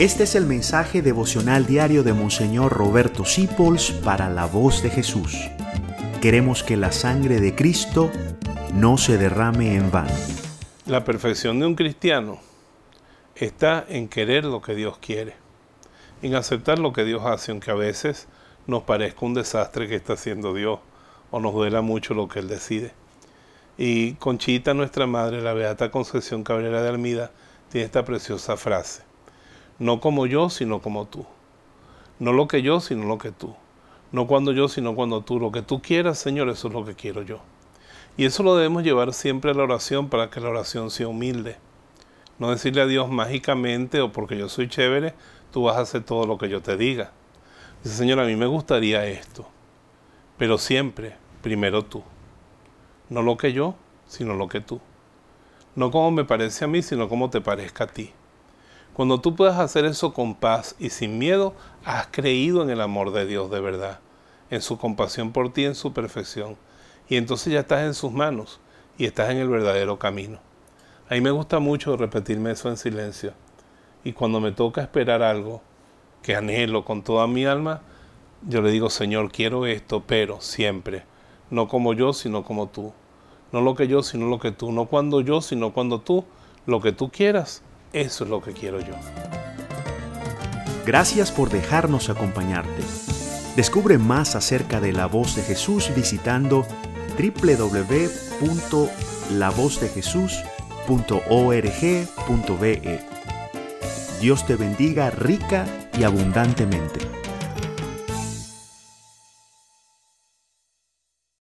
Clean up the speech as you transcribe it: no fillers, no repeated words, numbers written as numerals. Este es el mensaje devocional diario de Monseñor Roberto Sipols para La Voz de Jesús. Queremos que la sangre de Cristo no se derrame en vano. La perfección de un cristiano está en querer lo que Dios quiere, en aceptar lo que Dios hace, aunque a veces nos parezca un desastre que está haciendo Dios o nos duela mucho lo que Él decide. Y Conchita, nuestra madre, la Beata Concepción Cabrera de Almida, tiene esta preciosa frase: no como yo, sino como tú. No lo que yo, sino lo que tú. No cuando yo, sino cuando tú. Lo que tú quieras, Señor, eso es lo que quiero yo. Y eso lo debemos llevar siempre a la oración para que la oración sea humilde. No decirle a Dios mágicamente, o porque yo soy chévere, tú vas a hacer todo lo que yo te diga. Dice, Señor, a mí me gustaría esto. Pero siempre, primero tú. No lo que yo, sino lo que tú. No como me parece a mí, sino como te parezca a ti. Cuando tú puedas hacer eso con paz y sin miedo, has creído en el amor de Dios de verdad, en su compasión por ti, en su perfección. Y entonces ya estás en sus manos y estás en el verdadero camino. A mí me gusta mucho repetirme eso en silencio. Y cuando me toca esperar algo que anhelo con toda mi alma, yo le digo, Señor, quiero esto, pero siempre. No como yo, sino como tú. No lo que yo, sino lo que tú. No cuando yo, sino cuando tú. Lo que tú quieras. Eso es lo que quiero yo. Gracias por dejarnos acompañarte. Descubre más acerca de La Voz de Jesús visitando www.lavozdejesus.org.be. Dios te bendiga rica y abundantemente.